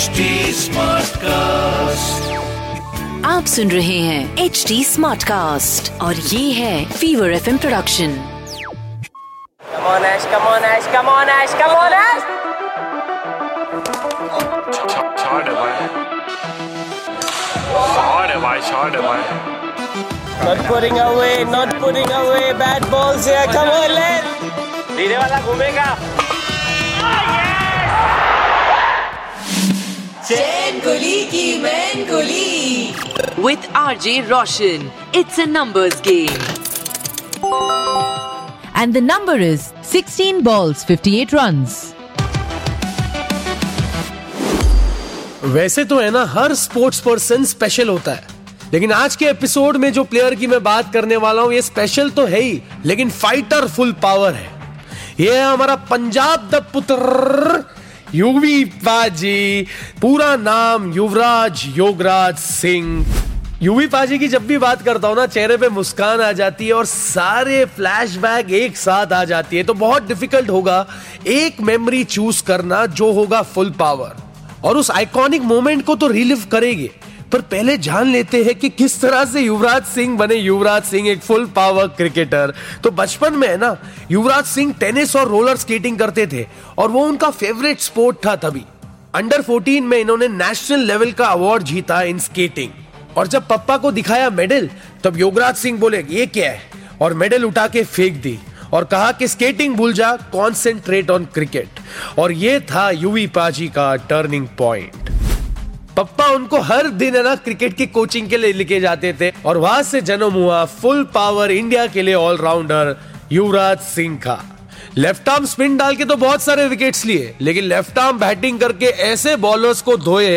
HD SmartCast। आप सुन रहे हैं HD SmartCast और ये है Fever FM production. Come on Ash, come on Ash, come on Ash, come on Ash। Short है भाई। Not putting away, bad balls here, come on let's। धीरे वाला घूमेगा। With RJ Roshan, it's a numbers game. And the number is 16 balls, 58 runs. वैसे तो है ना हर sports person special होता है, लेकिन आज के एपिसोड में जो प्लेयर की मैं बात करने वाला हूँ ये स्पेशल तो है ही, लेकिन फाइटर फुल पावर है। ये है हमारा पंजाब द पुत्र युवीपा जी। पूरा नाम युवराज योगराज सिंह। युवीपा जी की जब भी बात करता हूँ ना चेहरे पे मुस्कान आ जाती है और सारे फ्लैशबैक एक साथ आ जाती है, तो बहुत डिफिकल्ट होगा एक मेमोरी चूज करना जो होगा फुल पावर और उस आइकॉनिक मोमेंट को तो रिलिव करेंगे। पर पहले जान लेते हैं कि किस तरह से युवराज सिंह बने युवराज सिंह एक फुल पावर क्रिकेटर। तो बचपन में है ना युवराज सिंह टेनिस और रोलर स्केटिंग करते थे और वो उनका फेवरेट स्पोर्ट था। तभी अंडर 14 में इन्होंने नेशनल लेवल का अवार्ड जीता इन स्केटिंग। और जब पापा को दिखाया मेडल तब युवराज सिंह बोले ये क्या है, और मेडल उठा के फेंक दी और कहा कि स्केटिंग भूल जा, कॉन्सेंट्रेट ऑन क्रिकेट। और ये था युवीपा जी का टर्निंग पॉइंट। पप्पा उनको हर दिन है ना क्रिकेट की कोचिंग के लिए लेके जाते थे और वहां से जन्म हुआ फुल पावर इंडिया के लिए ऑलराउंडर युवराज सिंह का। लेफ्ट आर्म स्पिन डाल के तो बहुत सारे विकेट्स लिए, लेकिन लेफ्ट आर्म बैटिंग करके ऐसे बॉलर्स को धोए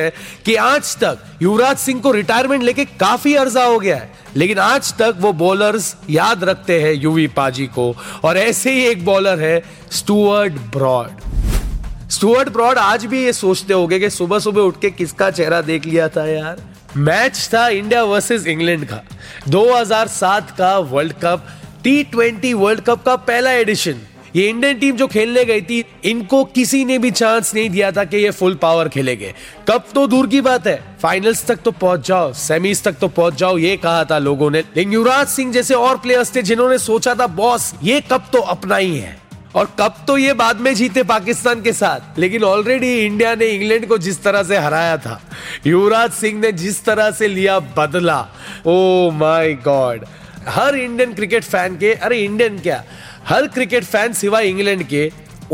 है कि आज तक युवराज सिंह को रिटायरमेंट लेके काफी अर्जा हो गया है, लेकिन आज तक वो बॉलर्स याद रखते हैं युवीपा जी को। और ऐसे ही एक बॉलर है स्टुअर्ट ब्रॉड। आज भी ये सोचते होंगे कि सुबह उठ के किसका चेहरा देख लिया था यार। मैच था इंडिया वर्सेस इंग्लैंड का 2007 का world cup, T20 world cup का पहला एडिशन। ये इंडियन टीम जो खेलने गई थी इनको किसी ने भी चांस नहीं दिया था कि ये फुल पावर खेलेंगे। कप तो दूर की बात है, फाइनल्स तक तो पहुंच जाओ, सेमीज तक तो पहुंच जाओ, ये कहा था लोगों ने। लेकिन युवराज सिंह जैसे और प्लेयर्स थे जिन्होंने सोचा था बॉस ये कप तो अपना ही है। और कप तो ये बाद में जीते पाकिस्तान के साथ, लेकिन ऑलरेडी इंडिया ने इंग्लैंड को जिस तरह से हराया था, युवराज सिंह ने जिस तरह से लिया बदला, ओ माय गॉड। हर इंडियन क्रिकेट फैन के, अरे इंडियन क्या, हर क्रिकेट फैन सिवाय इंग्लैंड के,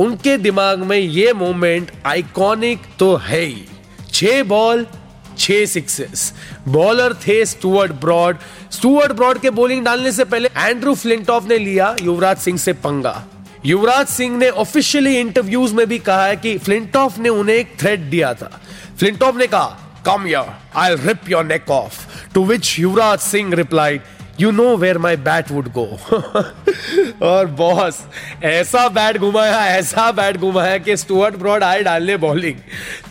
उनके दिमाग में ये मोमेंट आइकॉनिक तो है ही। 6 बॉल 6 सिक्सेस। बॉलर थे स्टुअर्ट ब्रॉड के बॉलिंग डालने से पहले एंड्रू फ्लिंटॉफ ने लिया युवराज सिंह से पंगा। युवराज सिंह ने ऑफिशियली इंटरव्यूज में भी कहा है कि फ्लिंटॉफ ने उन्हें एक थ्रेट दिया था। फ्लिंटॉफ ने कहा come here I will rip your neck off, to which Yuvraj Singh replied you know where my bat would go. और बॉस ऐसा बैट घुमाया कि स्टुअर्ट ब्रॉड आए डालने बॉलिंग।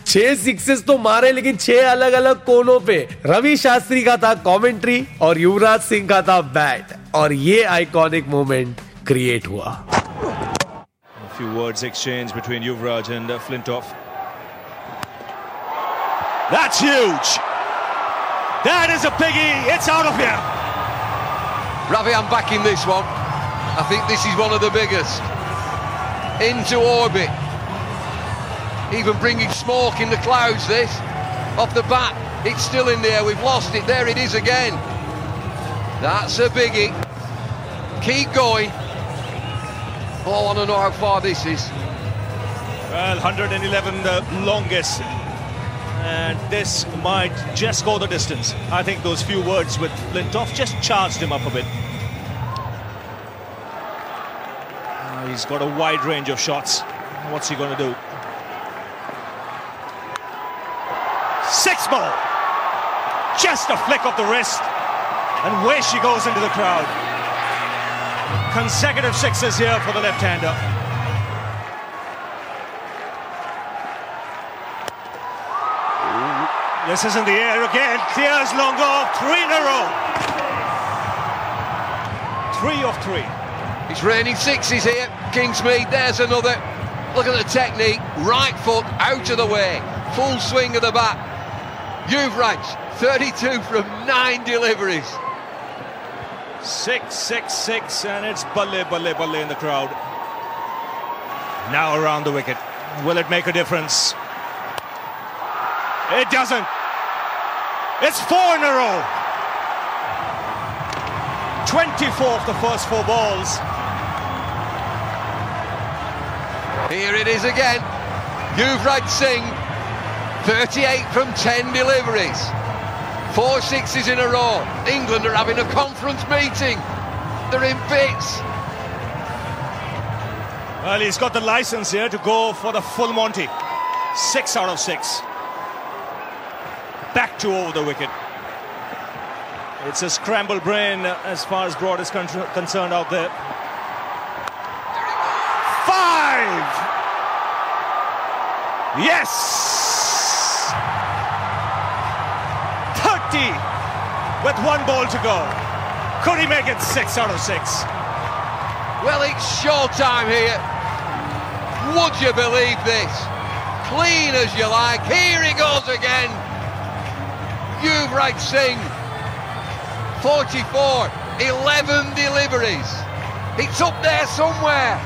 6 सिक्सेस तो मारे, लेकिन 6 अलग अलग कोनों पे। रवि शास्त्री का था कमेंट्री और युवराज सिंह का था बैट, और ये आइकॉनिक मोमेंट क्रिएट हुआ। Few words exchanged between Yuvraj and Flintoff. That's huge. That is a piggy. It's out of here. Ravi, I'm backing this one. I think this is one of the biggest. Into orbit. Even bringing smoke in the clouds, this. Off the bat. It's still in the air. We've lost it. There it is again. That's a biggie. Keep going. I want to know how far this is. Well, 111 the longest, and this might just go the distance. I think those few words with Flintoff just charged him up a bit. He's got a wide range of shots. What's he going to do? 6 ball. Just a flick of the wrist, and where she goes into the crowd. Consecutive sixes here for the left-hander. This is in the air again. Clears long off. 3 in a row. 3 of 3. It's raining sixes here. Kingsmead, there's another. Look at the technique. Right foot out of the way. full swing of the bat. Yuvraj, 32 from 9 deliveries. 6-6-6, and it's balle, balle, balle in the crowd. Now around the wicket. Will it make a difference? It doesn't. It's 4 in a row. 24 of the first 4 balls. Here it is again. Yuvraj Singh, 38 from 10 deliveries. 4 sixes in a row. England are having a conference meeting. They're in bits. Well, he's got the license here to go for the full Monty. 6 out of 6. Back to over the wicket. It's a scrambled brain as far as Broad is concerned out there. 5! Yes! 30 with 1 ball to go. Could he make it 6 out of 6? Well, it's showtime here. Would you believe this? Clean as you like. Here he goes again. Yuvraj Singh, 44, 11 deliveries. It's up there somewhere.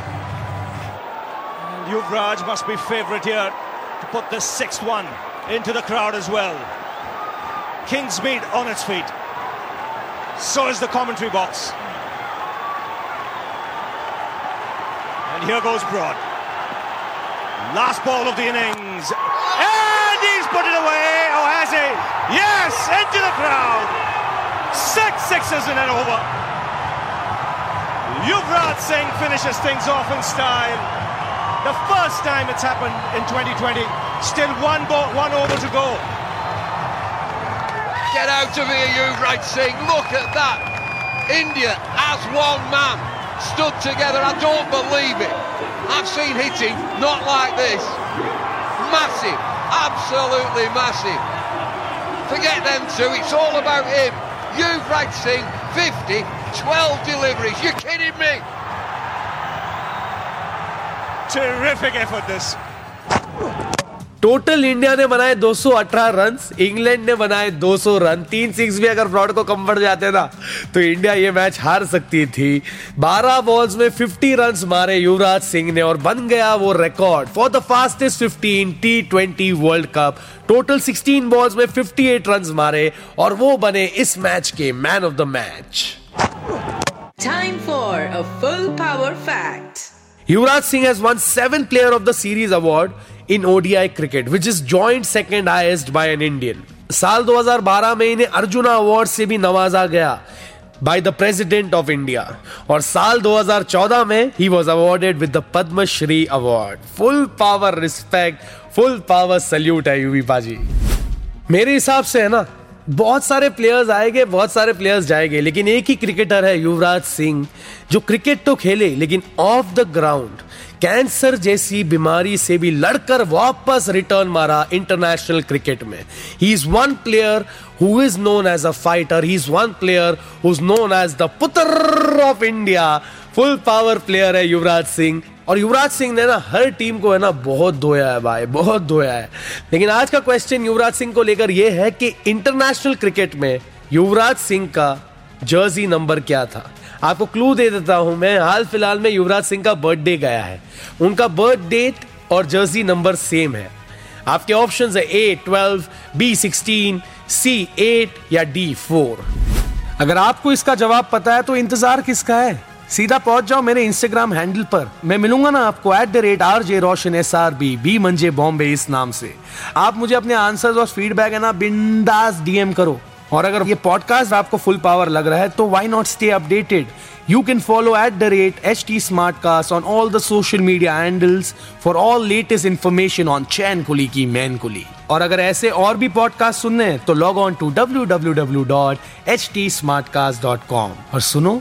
Yuvraj must be favourite here to put the 6th one into the crowd as well. Kingsmead on its feet. So is the commentary box. And here goes Broad. Last ball of the innings. And he's put it away. Or has he? Yes, into the crowd. 6 sixes in an over. Yuvraj Singh finishes things off in style. The first time it's happened in 2020. Still 1 over to go. Get out of here, Yuvraj Singh. Look at that. India, as one man, stood together. I don't believe it. I've seen hitting not like this. Massive. Absolutely massive. Forget them two. It's all about him. Yuvraj Singh, 50, 12 deliveries. You're kidding me. Terrific effort this. Total India ने बनाए 218 run, England ने बनाए 200 run. 3 six भी अगर broad को कम पड़ जाते ना तो इंडिया ये मैच हार सकती थी. 12 बॉल्स में 50 रन मारे युवराज सिंह ने और बन गया वो record for the fastest 15 T20 world cup. Total 16 balls में 58 रन मारे और वो बने इस मैच के man of the match. Time for a full power fact. Yuvraj Singh has won 7th Player of the Series award in ODI cricket, which is joint second highest by an Indian. साल 2012 में इन्हें arjuna award से भी नवाजा गया by the President of India. और साल 2014 में he was awarded with the Padma Shri award. Full power respect, full power salute है यूवी बाजी. मेरे हिसाब से है ना, बहुत सारे प्लेयर्स आएंगे, बहुत सारे प्लेयर्स जाएंगे, लेकिन एक ही क्रिकेटर है युवराज सिंह जो क्रिकेट तो खेले लेकिन ऑफ द ग्राउंड कैंसर जैसी बीमारी से भी लड़कर वापस रिटर्न मारा इंटरनेशनल क्रिकेट में. He is one player who is known as a fighter. He is one player who is known as the पुत्र of India. Full power player है युवराज सिंह. और युवराज सिंह ने ना हर टीम को है ना बहुत धोया है भाई, बहुत धोया है. लेकिन आज का क्वेश्चन युवराज सिंह को लेकर यह है कि इंटरनेशनल क्रिकेट में युवराज सिंह का जर्सी नंबर क्या था. आपको क्लू दे देता हूं मैं. हाल फिलहाल में युवराज सिंह का बर्थडे गया है. उनका बर्थ डेट और जर्सी नंबर सेम है. आपके ऑप्शंस है A 12, B 16, C 8 या D 4. अगर आपको इसका जवाब पता है तो इंतजार किसका है? सीधा पहुंच जाओ मेरे इंस्टाग्राम हैंडल पर. मैं मिलूंगा ना आपको @RJ Roshan SRB बी मंजे बॉम्बे इस नाम से. आप मुझे अपने आंसर्स और फीडबैक है ना बिंदास डीएम करो. और अगर ये पॉडकास्ट आपको फुल पावर लग रहा है तो why not stay updated. You can follow @HT SmartCast on all the social media handles for all latest information on Chain कुली की मैन कुली. और अगर ऐसे और भी पॉडकास्ट सुनने हैं तो लॉग ऑन टू www.htsmartcast.com और सुनो